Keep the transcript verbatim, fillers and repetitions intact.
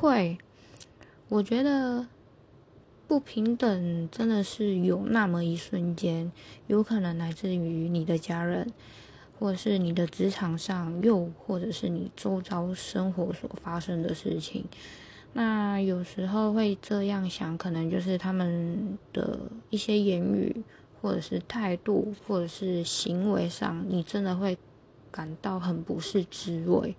会，我觉得不平等真的是有那么一瞬间，有可能来自于你的家人，或者是你的职场上，又或者是你周遭生活所发生的事情。那有时候会这样想，可能就是他们的一些言语，或者是态度，或者是行为上，你真的会感到很不是滋味。